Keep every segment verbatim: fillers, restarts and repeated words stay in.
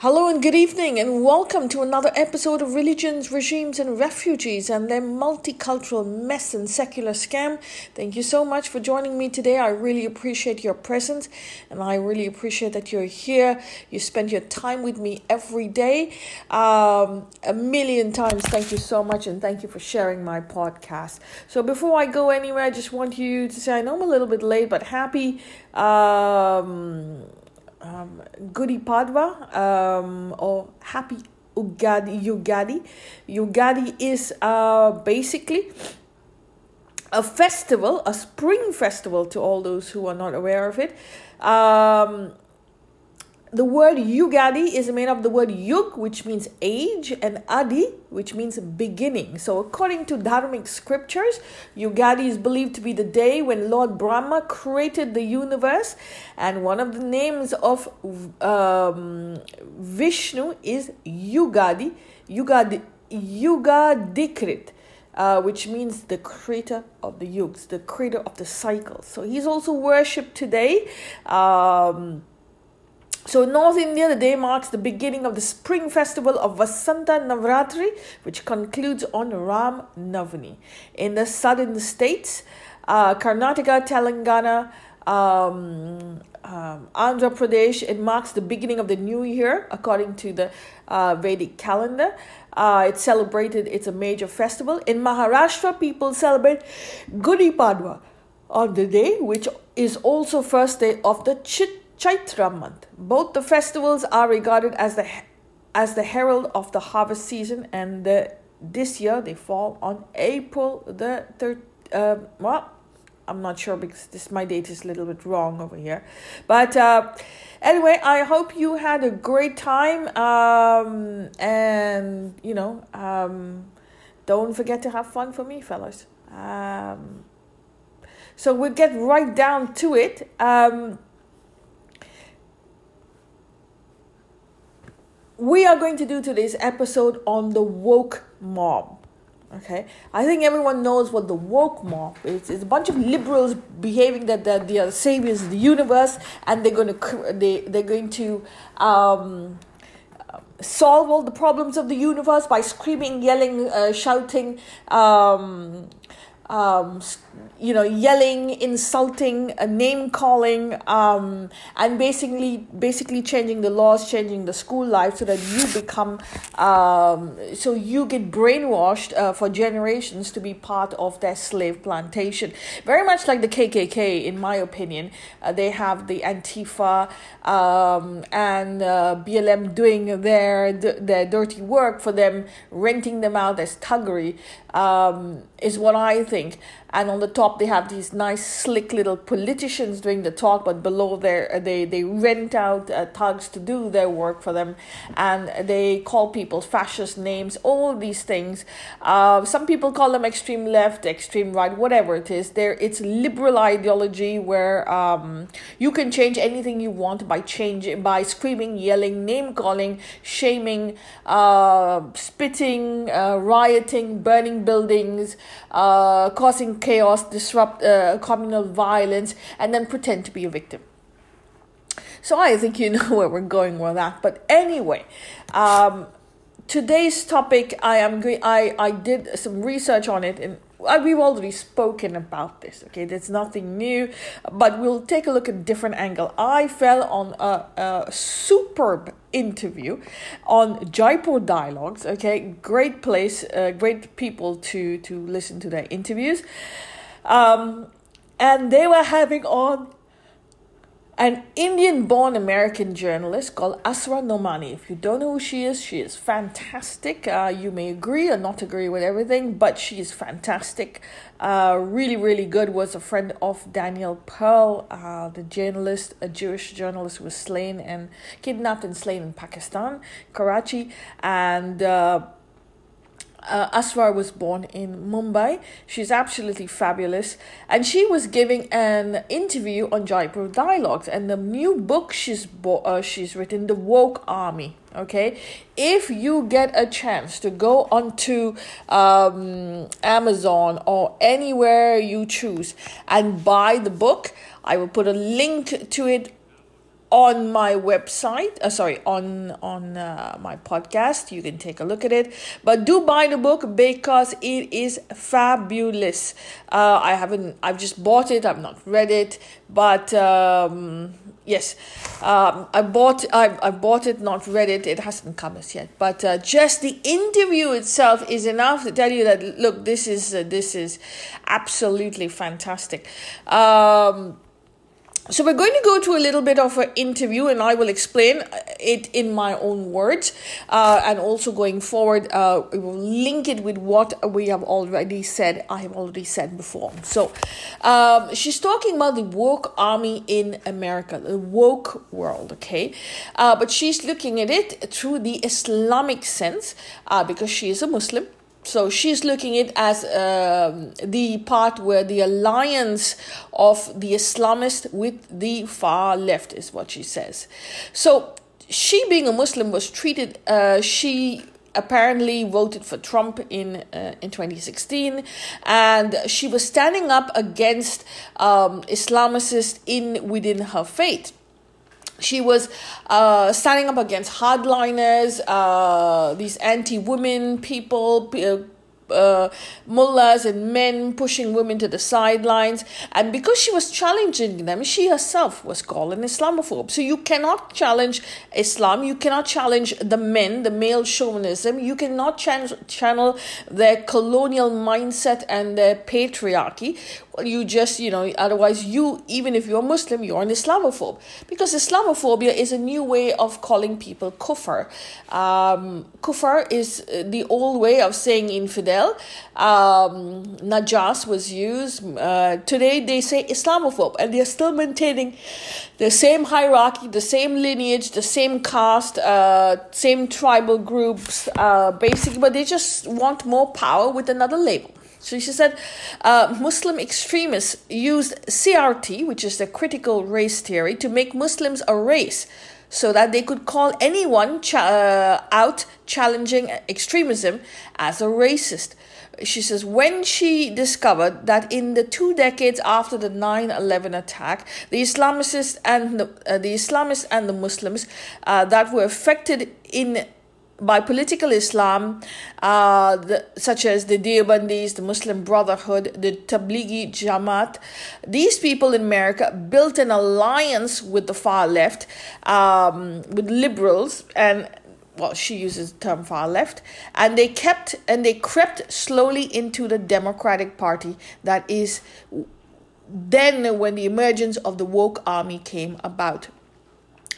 Hello and good evening and welcome to another episode of Religions, Regimes and Refugees and their multicultural mess and secular scam. Thank you so much for joining me today. I really appreciate your presence and I really appreciate that you're here. You spend your time with me every day. Um, a million times, thank you so much and thank you for sharing my podcast. So before I go anywhere, I just want you to say I know I'm a little bit late but happy. Um... Um, Gudi Padwa um, or Happy Ugadi. Ugadi Ugadi is uh, basically a festival, a spring festival to all those who are not aware of it. Um, the word Ugadi is made up of the word Yug, which means age, and Adi, which means beginning. So according to Dharmic scriptures, Yugadi is believed to be the day when Lord Brahma created the universe. And one of the names of um, Vishnu is Yugadi, Yugadi, Yugadikrit. Uh, which means the creator of the Yugs, the creator of the cycles. So he's also worshipped today. Um... So in North India, the day marks the beginning of the spring festival of Vasanta Navratri, which concludes on Ram Navami. In the southern states, uh, Karnataka, Telangana, um, um, Andhra Pradesh, it marks the beginning of the new year according to the uh, Vedic calendar. Uh, it's celebrated, it's a major festival. In Maharashtra, people celebrate Gudi Padwa on the day, which is also first day of the Chit. Chaitra month. Both the festivals are regarded as the as the herald of the harvest season, and the, this year they fall on April the third. Uh, well, I'm not sure because this my date is a little bit wrong over here, but uh, anyway, I hope you had a great time, um, and you know, um, don't forget to have fun for me, fellas. Um, so we'll get right down to it. Um, We are going to do today's episode on the woke mob, okay? I think everyone knows what the woke mob is. It's a bunch of liberals behaving that they're, they are saviors of the universe and they're going to they they're going to um, solve all the problems of the universe by screaming, yelling, uh, shouting, um, um, you know, yelling, insulting, uh, name calling, um, and basically, basically changing the laws, changing the school life so that you become, um, so you get brainwashed uh, for generations to be part of their slave plantation. Very much like the K K K, in my opinion. Uh, they have the Antifa um, and uh, B L M doing their their dirty work for them, renting them out as thuggery, um, is what I think. And on the top, they have these nice, slick little politicians doing the talk, but below there, they, they rent out uh, thugs to do their work for them. And they call people fascist names, all these things. Uh, some people call them extreme left, extreme right, whatever it is. There, it's liberal ideology where um, you can change anything you want by change, by screaming, yelling, name-calling, shaming, uh, spitting, uh, rioting, burning buildings, uh, causing chaos, disrupt uh, communal violence, and then pretend to be a victim. So I think you know where we're going with that. But anyway, um, today's topic, I am I, I did some research on it, and we've already spoken about this. Okay, there's nothing new, but we'll take a look at a different angle. I fell on a, a superb interview on Jaipur Dialogues. Okay, great place, uh, great people to to listen to their interviews, um, and they were having on an Indian-born American journalist called Asra Nomani. If you don't know who she is, she is fantastic. Uh, you may agree or not agree with everything, but she is fantastic. Uh, really, really good. Was a friend of Daniel Pearl, uh, the journalist, a Jewish journalist who was slain and kidnapped and slain in Pakistan, Karachi, and... Uh, Uh, Asra was born in Mumbai. She's absolutely fabulous. And she was giving an interview on Jaipur Dialogues. And the new book she's, bo- uh, she's written, The Woke Army. Okay, if you get a chance to go onto um, Amazon or anywhere you choose and buy the book, I will put a link to it on my website, uh, sorry, on, on uh, my podcast. You can take a look at it. But do buy the book because it is fabulous. Uh, I haven't, I've just bought it. I've not read it. But um, yes, um, I bought, I, I bought it, not read it. It hasn't come as yet. But uh, just the interview itself is enough to tell you that, look, this is, uh, this is absolutely fantastic. Um, So we're going to go to a little bit of an interview, and I will explain it in my own words. Uh, and also going forward, uh, we will link it with what we have already said, I have already said before. So um, she's talking about the woke army in America, the woke world, okay? Uh, but she's looking at it through the Islamic sense uh, because she is a Muslim. So she's looking at it as uh, the part where the alliance of the Islamists with the far left is what she says. So she, being a Muslim, was treated, uh, she apparently voted for Trump in uh, in twenty sixteen, and she was standing up against um, Islamists in within her faith. She was uh, standing up against hardliners, uh, these anti-women people, uh, mullahs and men pushing women to the sidelines. And because she was challenging them, she herself was called an Islamophobe. So you cannot challenge Islam. You cannot challenge the men, the male chauvinism. You cannot ch- channel their colonial mindset and their patriarchy. You just, you know, otherwise you, even if you're Muslim, you're an Islamophobe. Because Islamophobia is a new way of calling people kufr. Um, kufr is the old way of saying infidel. Um, najas was used. Uh, today they say Islamophobe. And they're still maintaining the same hierarchy, the same lineage, the same caste, uh, same tribal groups, uh, basically. But they just want more power with another label. So she said uh, Muslim extremists used C R T, which is the critical race theory, to make Muslims a race so that they could call anyone ch- uh, out challenging extremism as a racist. She says when she discovered that in the two decades after the nine eleven attack, the Islamists and the, uh, the Islamists and the Muslims uh, that were affected in by political Islam, uh, the, such as the Deobandis, the Muslim Brotherhood, the Tablighi Jamaat, these people in America built an alliance with the far left, um, with liberals, and well, she uses the term far left, and they kept and they crept slowly into the Democratic Party. That is then when the emergence of the woke army came about.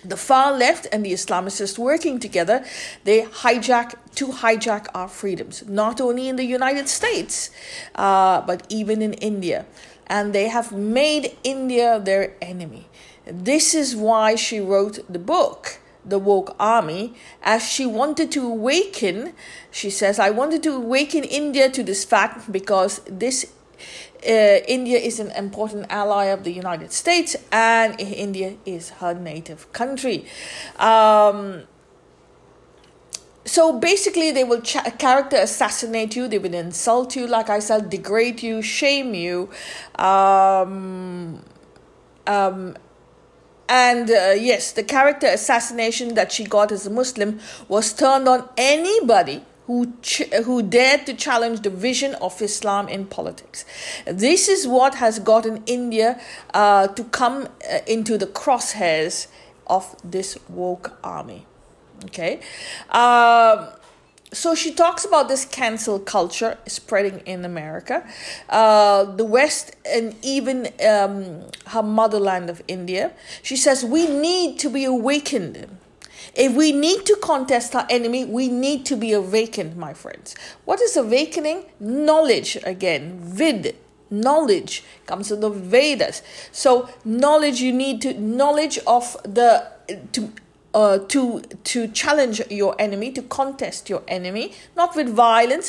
The far left and the Islamists working together, they hijack to hijack our freedoms, not only in the United States, uh, but even in India. And they have made India their enemy. This is why she wrote the book, The Woke Army, as she wanted to awaken, she says, I wanted to awaken India to this fact because this Uh, India is an important ally of the United States, and India is her native country. Um, so basically, they will cha- character assassinate you, they will insult you, like I said, degrade you, shame you, um, um, and uh, yes, the character assassination that she got as a Muslim was turned on anybody who ch- who dared to challenge the vision of Islam in politics. This is what has gotten India uh, to come uh, into the crosshairs of this woke army. Okay. Um, so she talks about this cancel culture spreading in America, uh, the West, and even um, her motherland of India. She says, we need to be awakened. If we need to contest our enemy, we need to be awakened, my friends. What is awakening? Knowledge, again. Vid, knowledge, comes from the Vedas. So knowledge, you need to, knowledge of the, to, uh, to, to challenge your enemy, to contest your enemy, not with violence,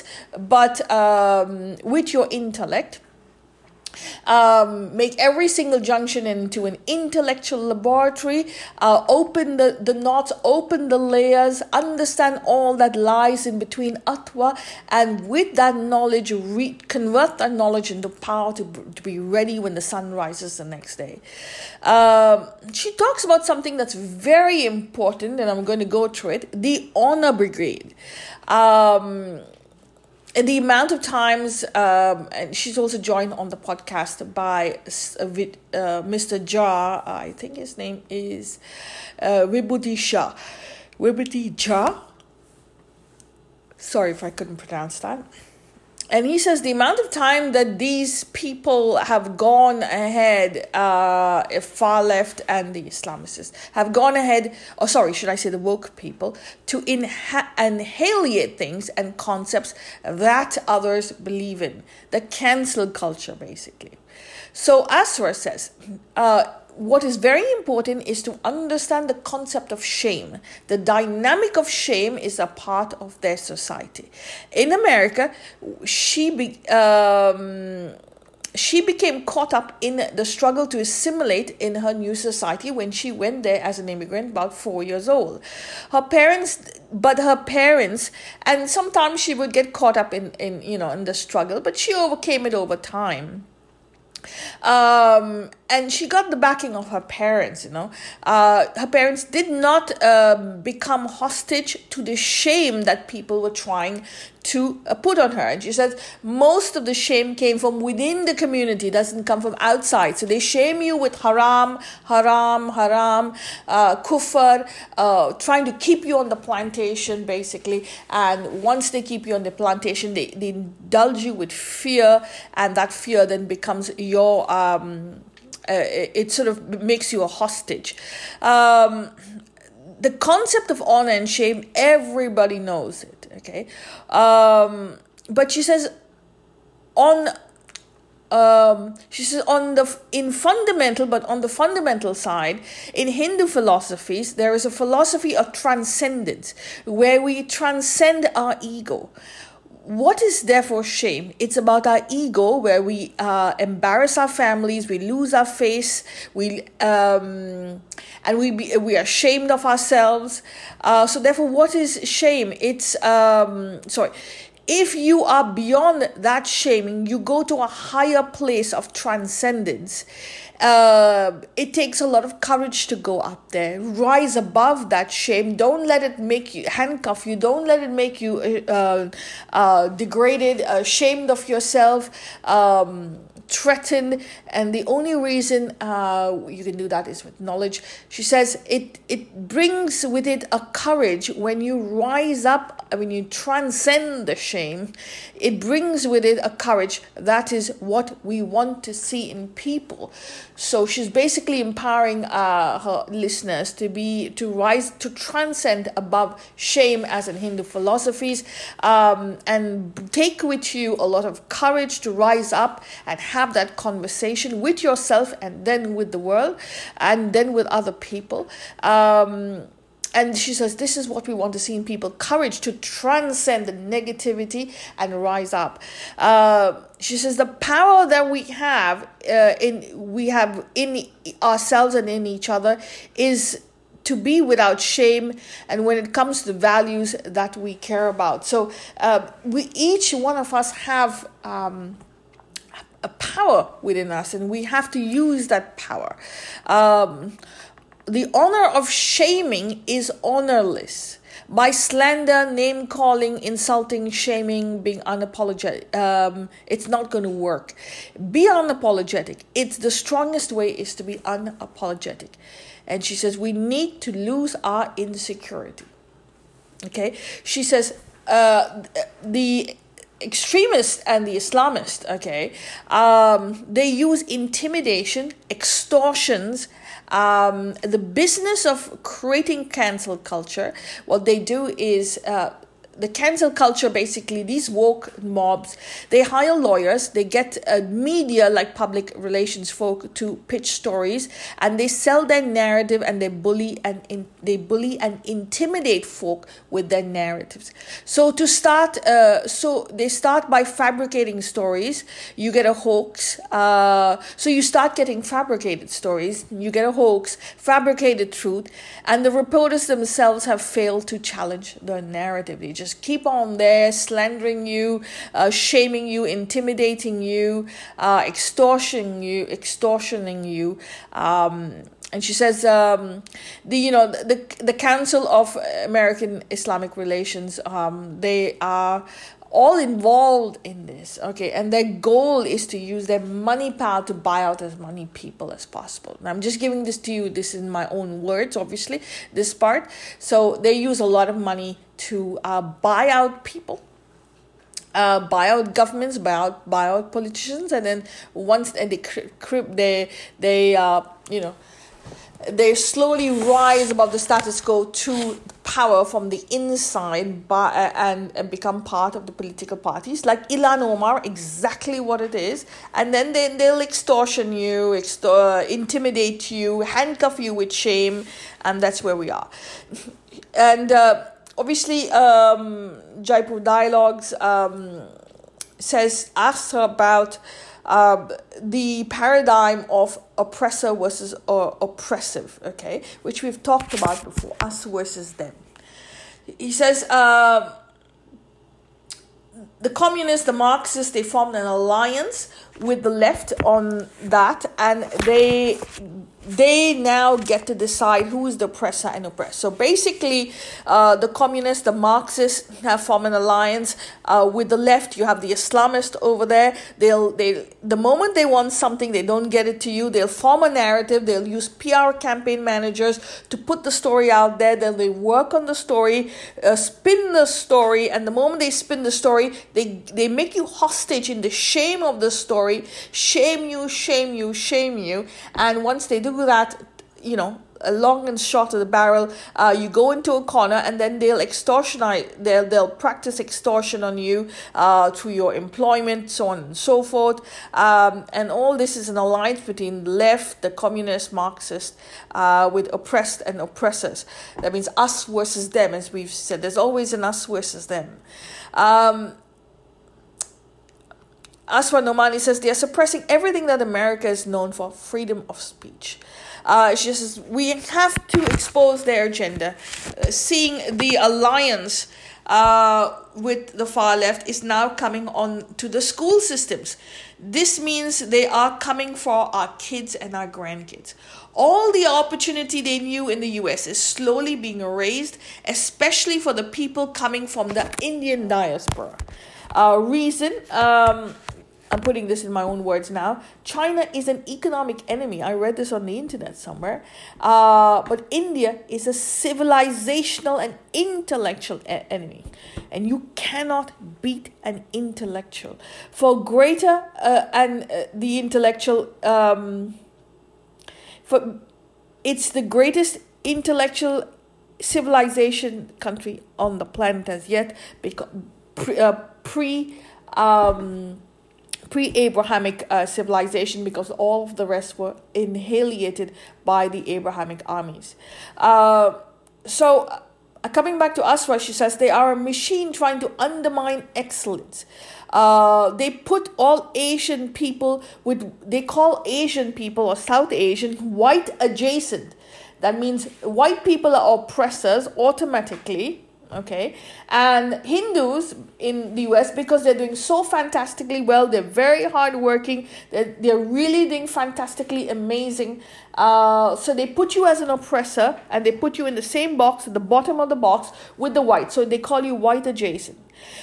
but um, with your intellect. Um, make every single junction into an intellectual laboratory, uh, open the, the knots, open the layers, understand all that lies in between atwa, and with that knowledge, re- convert that knowledge into power to, to be ready when the sun rises the next day. Um, she talks about something that's very important, and I'm going to go through it, the honor brigade. Um... And the amount of times, um, and she's also joined on the podcast by uh, Mister Jha, I think his name is uh, Vibhuti Jha. Vibhuti Jha. Sorry if I couldn't pronounce that. And he says the amount of time that these people have gone ahead, uh, far left and the Islamists have gone ahead, or sorry, should I say the woke people, to inha- inhalate things and concepts that others believe in, the cancel culture, basically. So Asra says, uh, what is very important is to understand the concept of shame. The dynamic of shame is a part of their society. In America, she be, um, she became caught up in the struggle to assimilate in her new society when she went there as an immigrant, about four years old. Her parents, but her parents, and sometimes she would get caught up in, in you know in the struggle, but she overcame it over time. Um, and she got the backing of her parents, you know. Uh, her parents did not uh, become hostage to the shame that people were trying to uh, put on her. And she says most of the shame came from within the community, doesn't come from outside. So they shame you with haram, haram, haram, uh, kufr, uh, trying to keep you on the plantation, basically. And once they keep you on the plantation, they, they indulge you with fear, and that fear then becomes your Your, um, uh, it sort of makes you a hostage. Um, the concept of honor and shame, everybody knows it, okay? Um, but she says, on, um, she says on the in fundamental, but on the fundamental side, in Hindu philosophies, there is a philosophy of transcendence, where we transcend our ego. What is therefore shame? It's about our ego, where we uh, embarrass our families, we lose our face, we um, and we be, we are ashamed of ourselves. Uh, so therefore, what is shame? It's um, sorry. If you are beyond that shaming, you go to a higher place of transcendence. Uh, it takes a lot of courage to go up there. Rise above that shame. Don't let it make you handcuff you. Don't let it make you uh, uh, degraded, ashamed of yourself, um, threatened. And the only reason uh, you can do that is with knowledge. She says it, it brings with it a courage when you rise up, when you transcend the shame. Shame, it brings with it a courage that is what we want to see in people. So she's basically empowering uh, her listeners to be to rise to transcend above shame as in Hindu philosophies, um, and take with you a lot of courage to rise up and have that conversation with yourself, and then with the world, and then with other people. Um, And she says, this is what we want to see in people, courage to transcend the negativity and rise up. Uh, she says, the power that we have uh, in we have in ourselves and in each other is to be without shame, and when it comes to the values that we care about. So uh, we each one of us have um, a power within us, and we have to use that power. Um The honor of shaming is honorless. By slander, name calling, insulting, shaming, being unapologetic, um, it's not going to work. Be unapologetic. It's the strongest way is to be unapologetic. And she says, we need to lose our insecurity. Okay? She says, uh, the extremists and the Islamists, okay, um, they use intimidation, extortions, Um, the business of creating cancel culture. What they do is uh, the cancel culture, basically, these woke mobs, they hire lawyers, they get uh, media like public relations folk to pitch stories, and they sell their narrative, and they bully and in, they bully and intimidate folk with their narratives. So to start, uh, so they start by fabricating stories. You get a hoax. Uh, so you start getting fabricated stories. You get a hoax, fabricated truth, and the reporters themselves have failed to challenge the narrative. They just keep on there, slandering you, uh, shaming you, intimidating you, uh, extortioning you, extortioning you. Um, and she says, um, the you know the the Council of American Islamic Relations, um, they are all involved in this, okay, and their goal is to use their money power to buy out as many people as possible. And I'm just giving this to you, this is in my own words, obviously, this part. So they use a lot of money to uh, buy out people, uh, buy out governments, buy out, buy out politicians, and then once and they crib, they they uh you know they slowly rise above the status quo to power from the inside by, uh, and, and become part of the political parties, like Ilhan Omar, exactly what it is. And then they, they'll extortion you, extor- intimidate you, handcuff you with shame, and that's where we are. And uh, obviously, um, Jaipur Dialogues um, says, asks about Uh, the paradigm of oppressor versus uh, oppressive, okay, which we've talked about before, us versus them. He says, uh, the communists, the Marxists, they formed an alliance with the left on that, and they they now get to decide who is the oppressor and oppressed. So basically, uh, the communists, the Marxists have formed an alliance uh, with the left. You have the Islamists over there. They'll they the moment they want something, they don't get it to you. They'll form a narrative. They'll use P R campaign managers to put the story out there. Then they work on the story, uh, spin the story, and the moment they spin the story, they they make you hostage in the shame of the story. Shame you, shame you, shame you. And once they do that, you know, a long and short of the barrel, uh, you go into a corner, and then they'll extortionate, they'll, they'll practice extortion on you uh, through your employment, so on and so forth. Um, and all this is an alliance between the left, the communist, Marxist, uh, with oppressed and oppressors. That means us versus them, as we've said. There's always an us versus them. Um, Asra Nomani says they are suppressing everything that America is known for, freedom of speech. Uh, she says we have to expose their agenda. Uh, seeing the alliance uh, with the far left is now coming on to the school systems. This means they are coming for our kids and our grandkids. All the opportunity they knew in the U S is slowly being erased, especially for the people coming from the Indian diaspora. Uh, reason... Um, I'm putting this in my own words now. China is an economic enemy. I read this on the internet somewhere. Uh, but India is a civilizational and intellectual e- enemy. And you cannot beat an intellectual. For greater uh, and uh, the intellectual... Um, for it's the greatest intellectual civilization country on the planet as yet. Because... Pre, uh, pre um pre-Abrahamic uh, civilization, because all of the rest were annihilated by the Abrahamic armies. Uh, so uh, coming back to Asra, she says they are a machine trying to undermine excellence. Uh, they put all Asian people with they call Asian people or South Asian white adjacent. That means white people are oppressors automatically. Okay, and Hindus in the U S, because they're doing so fantastically well, they're very hardworking, they're, they're really doing fantastically amazing. Uh, so they put you as an oppressor, and they put you in the same box, at the bottom of the box, with the white. So they call you white adjacent.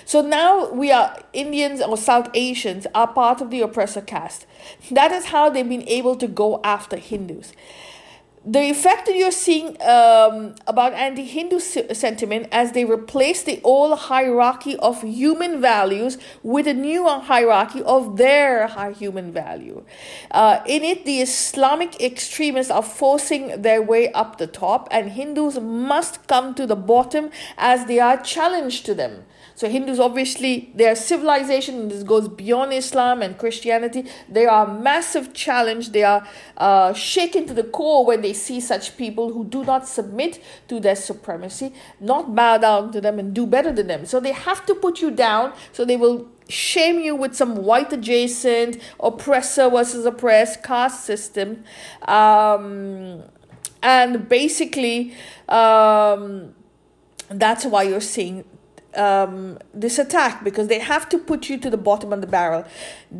So now we are, Indians or South Asians are part of the oppressor caste. That is how they've been able to go after Hindus. the effect that you're seeing um, about anti-Hindu sentiment as they replace the old hierarchy of human values with a new hierarchy of their high human value. Uh, in it, the Islamic extremists are forcing their way up the top, and Hindus must come to the bottom as they are challenged to them. So Hindus, obviously, their civilization, and this goes beyond Islam and Christianity, they are a massive challenge. They are uh, shaken to the core when they see such people who do not submit to their supremacy, not bow down to them and do better than them. So they have to put you down, so they will shame you with some white adjacent, oppressor versus oppressed caste system. Um, and basically, um, that's why you're seeing Um, this attack, because they have to put you to the bottom of the barrel.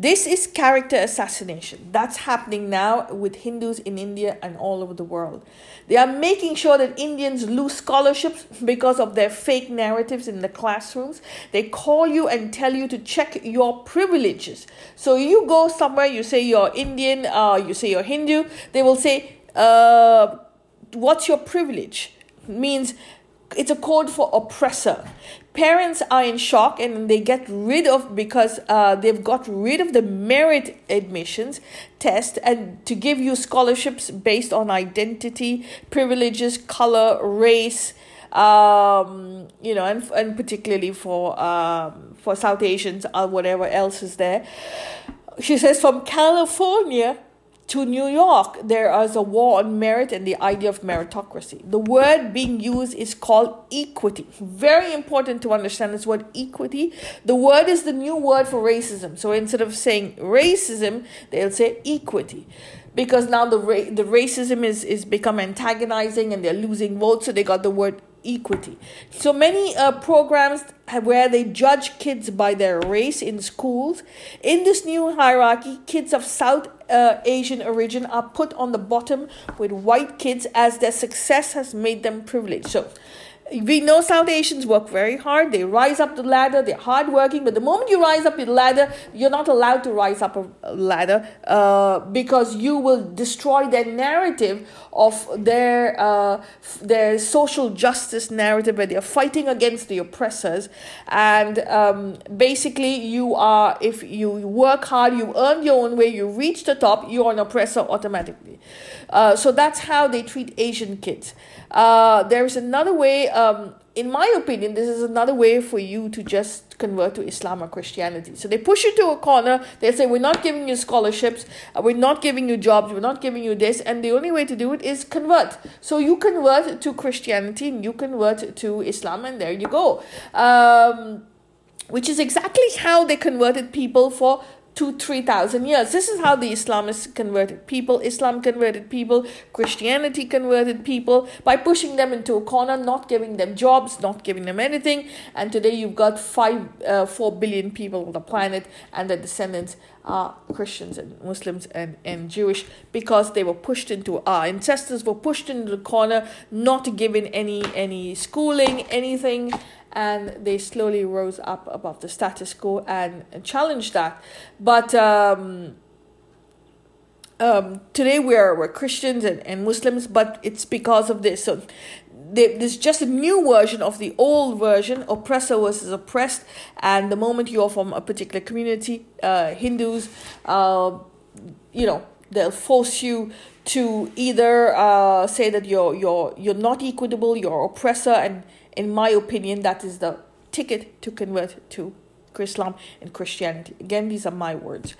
This is character assassination. That's happening now with Hindus in India and all over the world. They are making sure that Indians lose scholarships because of their fake narratives in the classrooms. They call you and tell you to check your privileges. So you go somewhere, you say you're Indian, uh, you say you're Hindu, they will say, uh, what's your privilege? Means it's a code for oppressor. Parents are in shock, and they get rid of, because uh, they've got rid of the merit admissions test, and to give you scholarships based on identity, privileges, color, race, um, you know, and and particularly for um, for South Asians or whatever else is there. She says, from California to New York, there is a war on merit and the idea of meritocracy. The word being used is called equity. Very important to understand this word equity. The word is the new word for racism. So instead of saying racism, they'll say equity. Because now the ra- the racism is, is become antagonizing, and they're losing votes, so they got the word equity. So many uh, programs where they judge kids by their race in schools. In this new hierarchy, kids of South uh, Asian origin are put on the bottom with white kids, as their success has made them privileged. So we know South Asians work very hard. They rise up the ladder. They're hardworking. But the moment you rise up the ladder, you're not allowed to rise up a ladder uh, because you will destroy their narrative of their uh, their social justice narrative, where they're fighting against the oppressors. And um, basically, you are, if you work hard, you earn your own way, you reach the top, you're an oppressor automatically. Uh, so that's how they treat Asian kids. Uh, there is another way, um, in my opinion, this is another way for you to just convert to Islam or Christianity. So they push you to a corner. They say, we're not giving you scholarships. We're not giving you jobs. We're not giving you this. And the only way to do it is convert. So you convert to Christianity and you convert to Islam, and there you go. Um, which is exactly how they converted people for two, three thousand years. This is how the Islamists converted people. Islam converted people. Christianity converted people by pushing them into a corner, not giving them jobs, not giving them anything. And today you've got five, uh, four billion people on the planet, and their descendants are Christians and Muslims and, and Jewish, because they were pushed into, our ancestors were pushed into the corner, not given any, any schooling, anything. And they slowly rose up above the status quo and, and challenged that. But um, um, today we're, we're Christians and, and Muslims, but it's because of this. So they, there's just a new version of the old version, oppressor versus oppressed. And the moment you're from a particular community, uh, Hindus, uh, you know, they'll force you to either uh, say that you're you're you're not equitable, you're oppressor, and in my opinion, that is the ticket to convert to Islam and Christianity. Again, these are my words.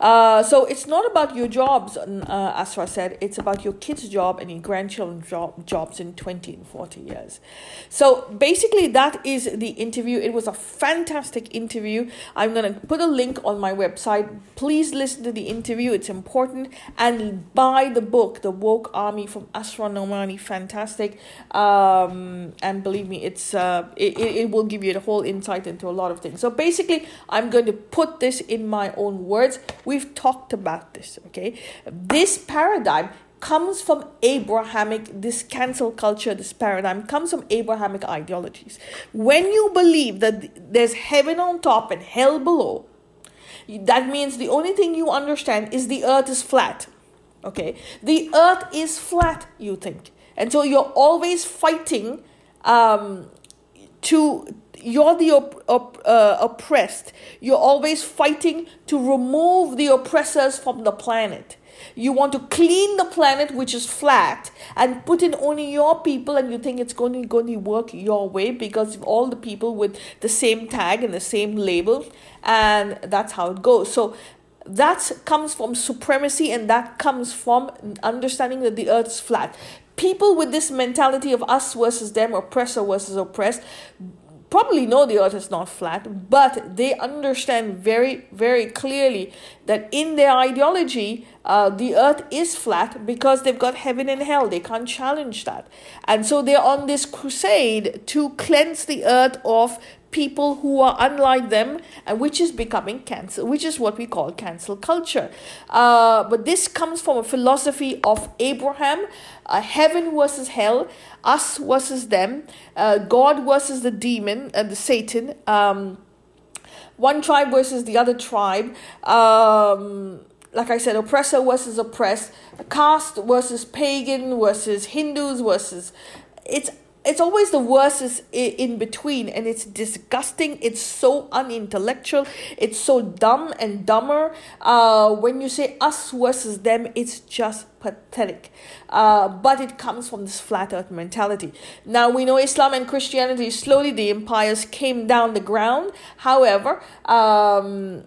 Uh, so it's not about your jobs, uh, Asra said. It's about your kids' job and your grandchildren's job, jobs in twenty and forty years. So basically, that is the interview. It was a fantastic interview. I'm going to put a link on my website. Please listen to the interview. It's important. And buy the book, The Woke Army, from Asra Nomani. Fantastic. Um, and believe me, it's uh, it, it will give you the whole insight into a lot of things. So basically, Basically, I'm going to put this in my own words. We've talked about this, okay? This paradigm comes from Abrahamic, this cancel culture, this paradigm comes from Abrahamic ideologies. When you believe that there's heaven on top and hell below, that means the only thing you understand is the earth is flat. Okay, the earth is flat, you think. And so you're always fighting um, to, you're the op- op- uh, oppressed. You're always fighting to remove the oppressors from the planet. You want to clean the planet, which is flat, and put in only your people, and you think it's going to, going to work your way because of all the people with the same tag and the same label, and that's how it goes. So that comes from supremacy, and that comes from understanding that the earth's flat. People with this mentality of us versus them, oppressor versus oppressed, probably know the earth is not flat, but they understand very, very clearly that in their ideology, uh, the earth is flat because they've got heaven and hell. They can't challenge that. And so they're on this crusade to cleanse the earth of people who are unlike them, and which is becoming cancel, which is what we call cancel culture. Uh, but this comes from a philosophy of Abraham, uh, heaven versus hell, us versus them, uh, God versus the demon, uh, the Satan, um, one tribe versus the other tribe. Um, like I said, oppressor versus oppressed, caste versus pagan versus Hindus versus it's. It's always the verses in between, and it's disgusting. It's so unintellectual. It's so dumb and dumber. Uh, when you say us versus them, it's just pathetic. Uh, but it comes from this flat earth mentality. Now, we know Islam and Christianity, slowly the empires came down the ground. However, um,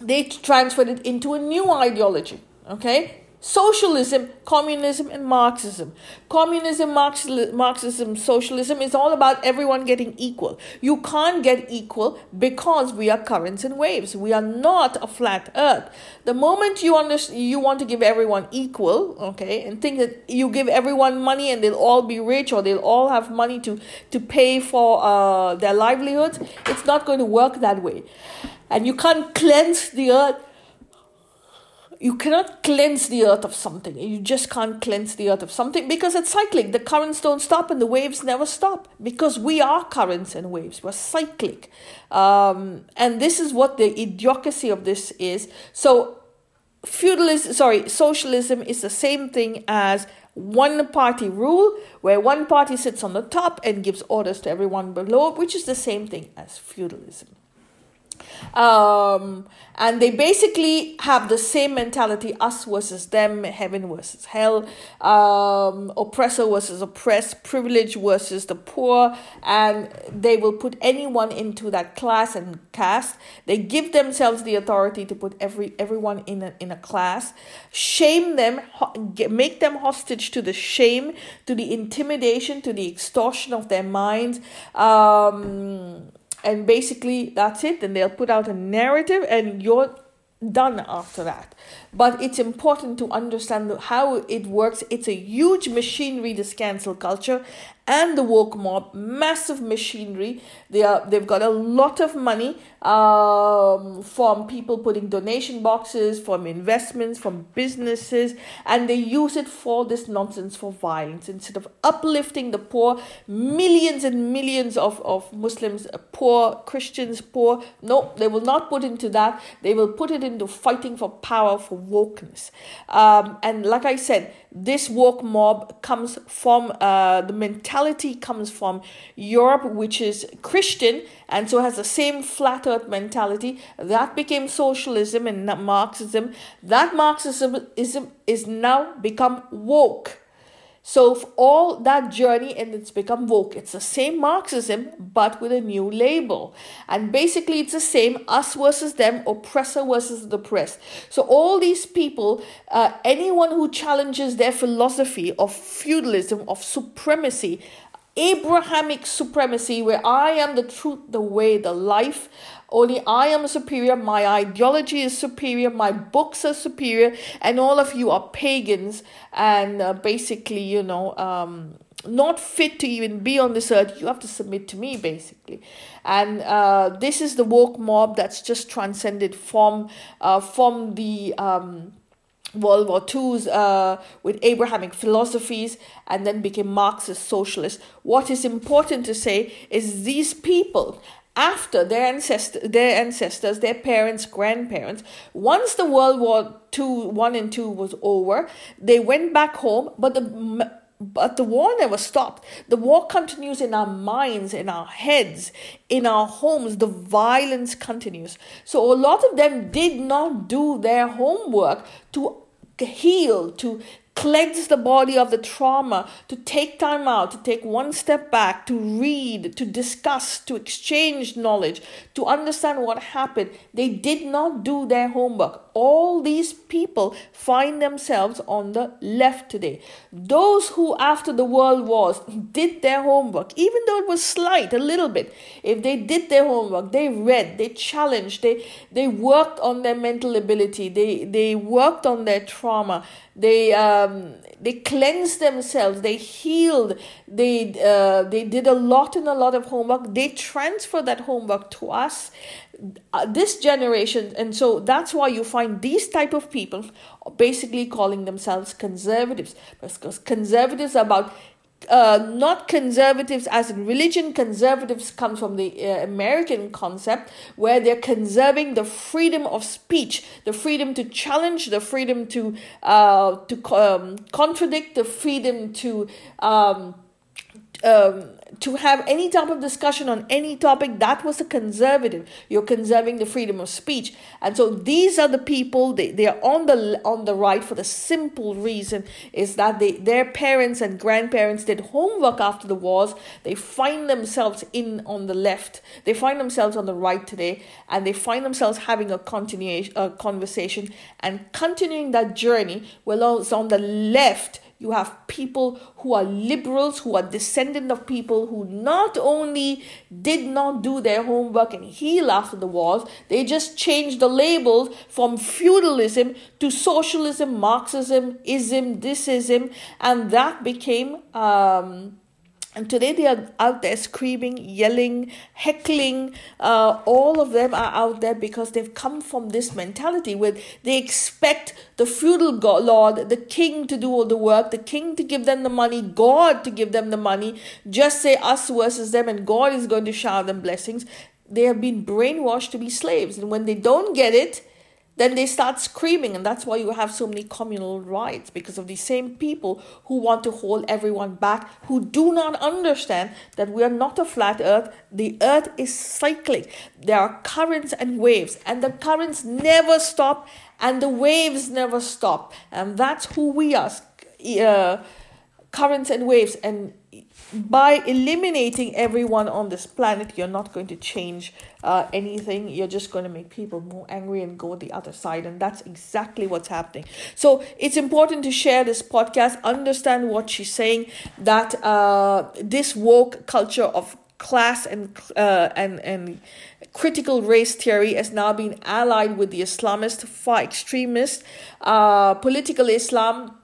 they transferred it into a new ideology, okay? Socialism, communism, and Marxism. Communism, Marxism, socialism is all about everyone getting equal. You can't get equal because we are currents and waves. We are not a flat earth. The moment you understand, you want to give everyone equal, okay, and think that you give everyone money and they'll all be rich or they'll all have money to, to pay for uh, their livelihoods, it's not going to work that way. And you can't cleanse the earth. You cannot cleanse the earth of something. You just can't cleanse the earth of something because it's cyclic. The currents don't stop and the waves never stop because we are currents and waves. We're cyclic. Um, and this is what the idiocracy of this is. So feudalism, sorry, socialism is the same thing as one party rule where one party sits on the top and gives orders to everyone below, which is the same thing as feudalism. Um, and they basically have the same mentality, us versus them, heaven versus hell, um, oppressor versus oppressed, privilege versus the poor, and they will put anyone into that class and caste. They give themselves the authority to put every everyone in a, in a class, shame them, ho- get, make them hostage to the shame, to the intimidation, to the extortion of their minds, um... And basically, that's it. Then they'll put out a narrative and you're done after that. But it's important to understand how it works. It's a huge machinery, this cancel culture and the woke mob, massive machinery. They are, they've got a lot of money um, from people putting donation boxes, from investments, from businesses. And they use it for this nonsense, for violence. Instead of uplifting the poor, millions and millions of, of Muslims, poor, Christians, poor. No, they will not put into that. They will put it into fighting for power, for wokeness. Um, and like I said, this woke mob comes from, uh, the mentality comes from Europe, which is Christian, and so has the same flat earth mentality. That became socialism and Marxism. That Marxism is now become woke. So for all that journey, and it's become woke. It's the same Marxism, but with a new label. And basically, it's the same us versus them, oppressor versus the oppressed. So all these people, uh, anyone who challenges their philosophy of feudalism, of supremacy, Abrahamic supremacy, where I am the truth, the way, the life, only I am superior, my ideology is superior, my books are superior, and all of you are pagans and uh, basically, you know, um, not fit to even be on this earth. You have to submit to me, basically. And uh, this is the woke mob that's just transcended from, uh, from the... Um, World War Two's uh, with Abrahamic philosophies and then became Marxist socialist. What is important to say is these people after their ancestors, their ancestors, their parents, grandparents. Once the World War Two, one and two was over, they went back home, but the but the war never stopped. The war continues in our minds, in our heads, in our homes. The violence continues. So a lot of them did not do their homework to heal, to cleanse the body of the trauma, to take time out, to take one step back, to read, to discuss, to exchange knowledge, to understand what happened. They did not do their homework. All these people find themselves on the left today. Those who, after the world wars, did their homework, even though it was slight, a little bit, if they did their homework, they read, they challenged, they, they worked on their mental ability, they, they worked on their trauma, they um, they cleansed themselves, they healed, they uh, they did a lot and a lot of homework. They transferred that homework to us, uh, this generation. And so that's why you find these type of people basically calling themselves conservatives, because conservatives are about uh, not conservatives as in religion. Conservatives comes from the uh, American concept where they're conserving the freedom of speech, the freedom to challenge, the freedom to uh, to um, contradict, the freedom to um, um, to have any type of discussion on any topic. That was a conservative. You're conserving the freedom of speech. And so these are the people, they, they are on the on the right for the simple reason is that they their parents and grandparents did homework after the wars. They find themselves in on the left. They find themselves on the right today, and they find themselves having a continuation a conversation and continuing that journey. Well, it's on the left. You have people who are liberals, who are descendant of people who not only did not do their homework and heal after the wars, they just changed the labels from feudalism to socialism, Marxism, ism, thisism, and that became... Um, and today they are out there screaming, yelling, heckling. Uh, all of them are out there because they've come from this mentality where they expect the feudal god, lord, the king to do all the work, the king to give them the money, God to give them the money. Just say us versus them and God is going to shower them blessings. They have been brainwashed to be slaves. And when they don't get it, then they start screaming, and that's why you have so many communal riots, because of the same people who want to hold everyone back, who do not understand that we are not a flat earth. The earth is cyclic. There are currents and waves, and the currents never stop, and the waves never stop. And that's who we are, uh, currents and waves. And by eliminating everyone on this planet, you're not going to change uh, anything. You're just going to make people more angry and go the other side. And that's exactly what's happening. So it's important to share this podcast, understand what she's saying, that uh, this woke culture of class and uh, and and critical race theory has now been allied with the Islamist, far extremist, uh, political Islam.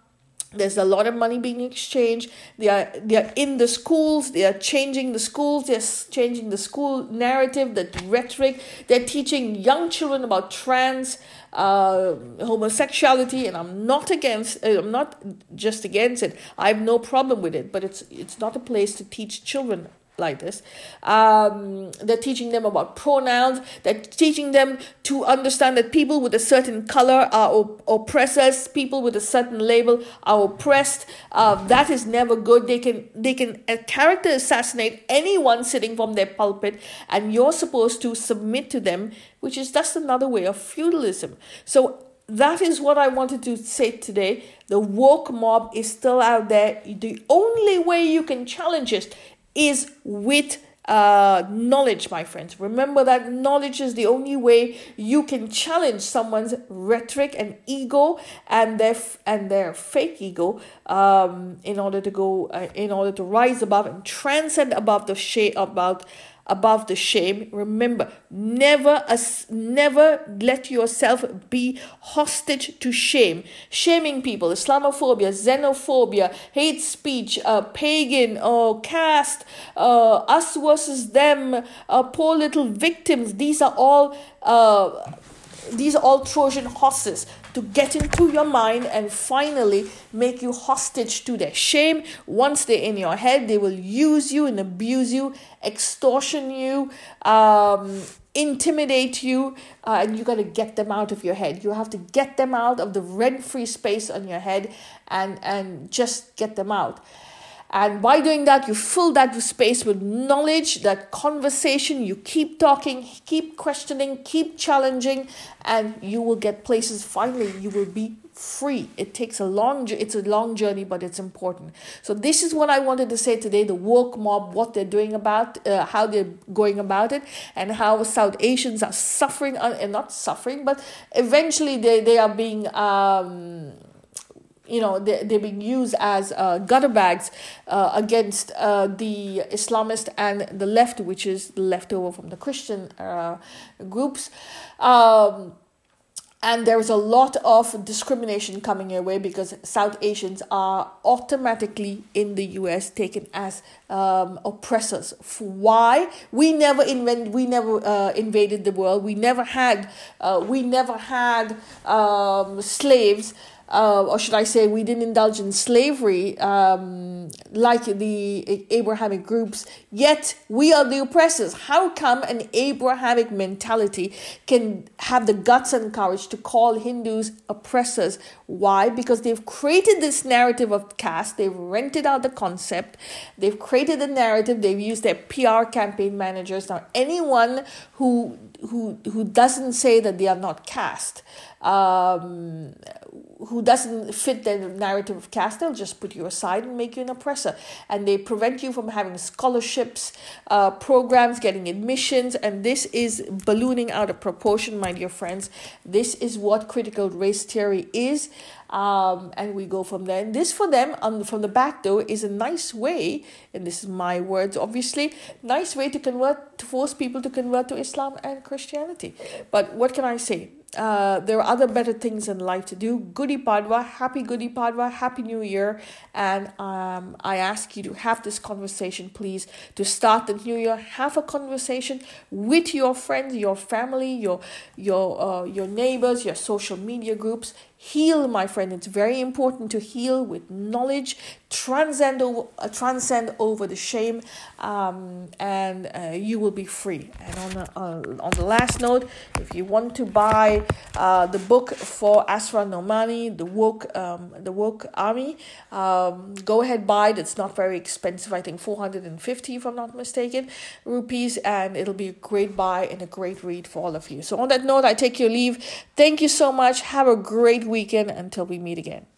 There's a lot of money being exchanged. They are they are in the schools. They are changing the schools. They're changing the school narrative, the rhetoric. They're teaching young children about trans, uh, homosexuality, and I'm not against. I'm not just against it. I have no problem with it. But it's it's not a place to teach children like this. Um, they're teaching them about pronouns. They're teaching them to understand that people with a certain color are op- oppressors. People with a certain label are oppressed. Uh, that is never good. They can they can uh, character assassinate anyone sitting from their pulpit, and you're supposed to submit to them, which is just another way of feudalism. So that is what I wanted to say today. The woke mob is still out there. The only way you can challenge it is with uh, knowledge, my friends. Remember that knowledge is the only way you can challenge someone's rhetoric and ego and their f- and their fake ego um, in order to go uh, in order to rise above and transcend above the shade about. Above the shame. Remember, never as never let yourself be hostage to shame. Shaming people, Islamophobia, xenophobia, hate speech, uh, pagan or uh, caste, uh, us versus them, uh, poor little victims. These are all uh, these are all Trojan horses. to get into your mind and finally make you hostage to their shame. Once they're in your head, they will use you and abuse you, extortion you, um, intimidate you, uh, and you got to get them out of your head. You have to get them out of the rent-free space on your head and, and just get them out. And by doing that, you fill that space with knowledge, that conversation. You keep talking, keep questioning, keep challenging, and you will get places. Finally, you will be free. It takes a long, it's a long journey, but it's important. So this is what I wanted to say today, the woke mob, what they're doing about, uh, how they're going about it, and how South Asians are suffering, uh, and not suffering, but eventually they, they are being... Um, You know, they, they're being used as uh, gutter bags uh, against uh, the Islamist and the left, which is leftover from the Christian uh, groups. Um, and there is a lot of discrimination coming your way because South Asians are automatically in the U S taken as um, oppressors. Why? We never invent, we never uh, invaded the world. We never had, uh, we never had um, slaves. Uh, or should I say, we didn't indulge in slavery um, like the Abrahamic groups, yet we are the oppressors. How come an Abrahamic mentality can have the guts and courage to call Hindus oppressors? Why? Because they've created this narrative of caste, they've rented out the concept, they've created a narrative, they've used their P R campaign managers. Now, anyone who who who doesn't say that they are not caste, um, who doesn't fit their narrative of caste, they'll just put you aside and make you an oppressor. And they prevent you from having scholarships, uh, programs, getting admissions. And this is ballooning out of proportion, my dear friends. This is what critical race theory is. Um, and we go from there. And this for them, um, from the back though, is a nice way, and this is my words, obviously, nice way to convert, to force people to convert to Islam and Christianity. But what can I say? Uh, there are other better things in life to do. Gudi Padwa, happy Gudi Padwa, happy New Year. And um, I ask you to have this conversation, please, to start the new year. Have a conversation with your friends, your family, your your uh, your neighbors, your social media groups. Heal, my friend. It's very important to heal with knowledge, transcend over, uh, transcend over the shame, um, and uh, you will be free. And on the, uh, on the last note, if you want to buy uh, the book for Asra Nomani, The Woke um, The Woke Army, um, go ahead, buy it. It's not very expensive. I think four hundred fifty, if I'm not mistaken, rupees, and it'll be a great buy and a great read for all of you. So on that note, I take your leave. Thank you so much. Have a great weekend until we meet again.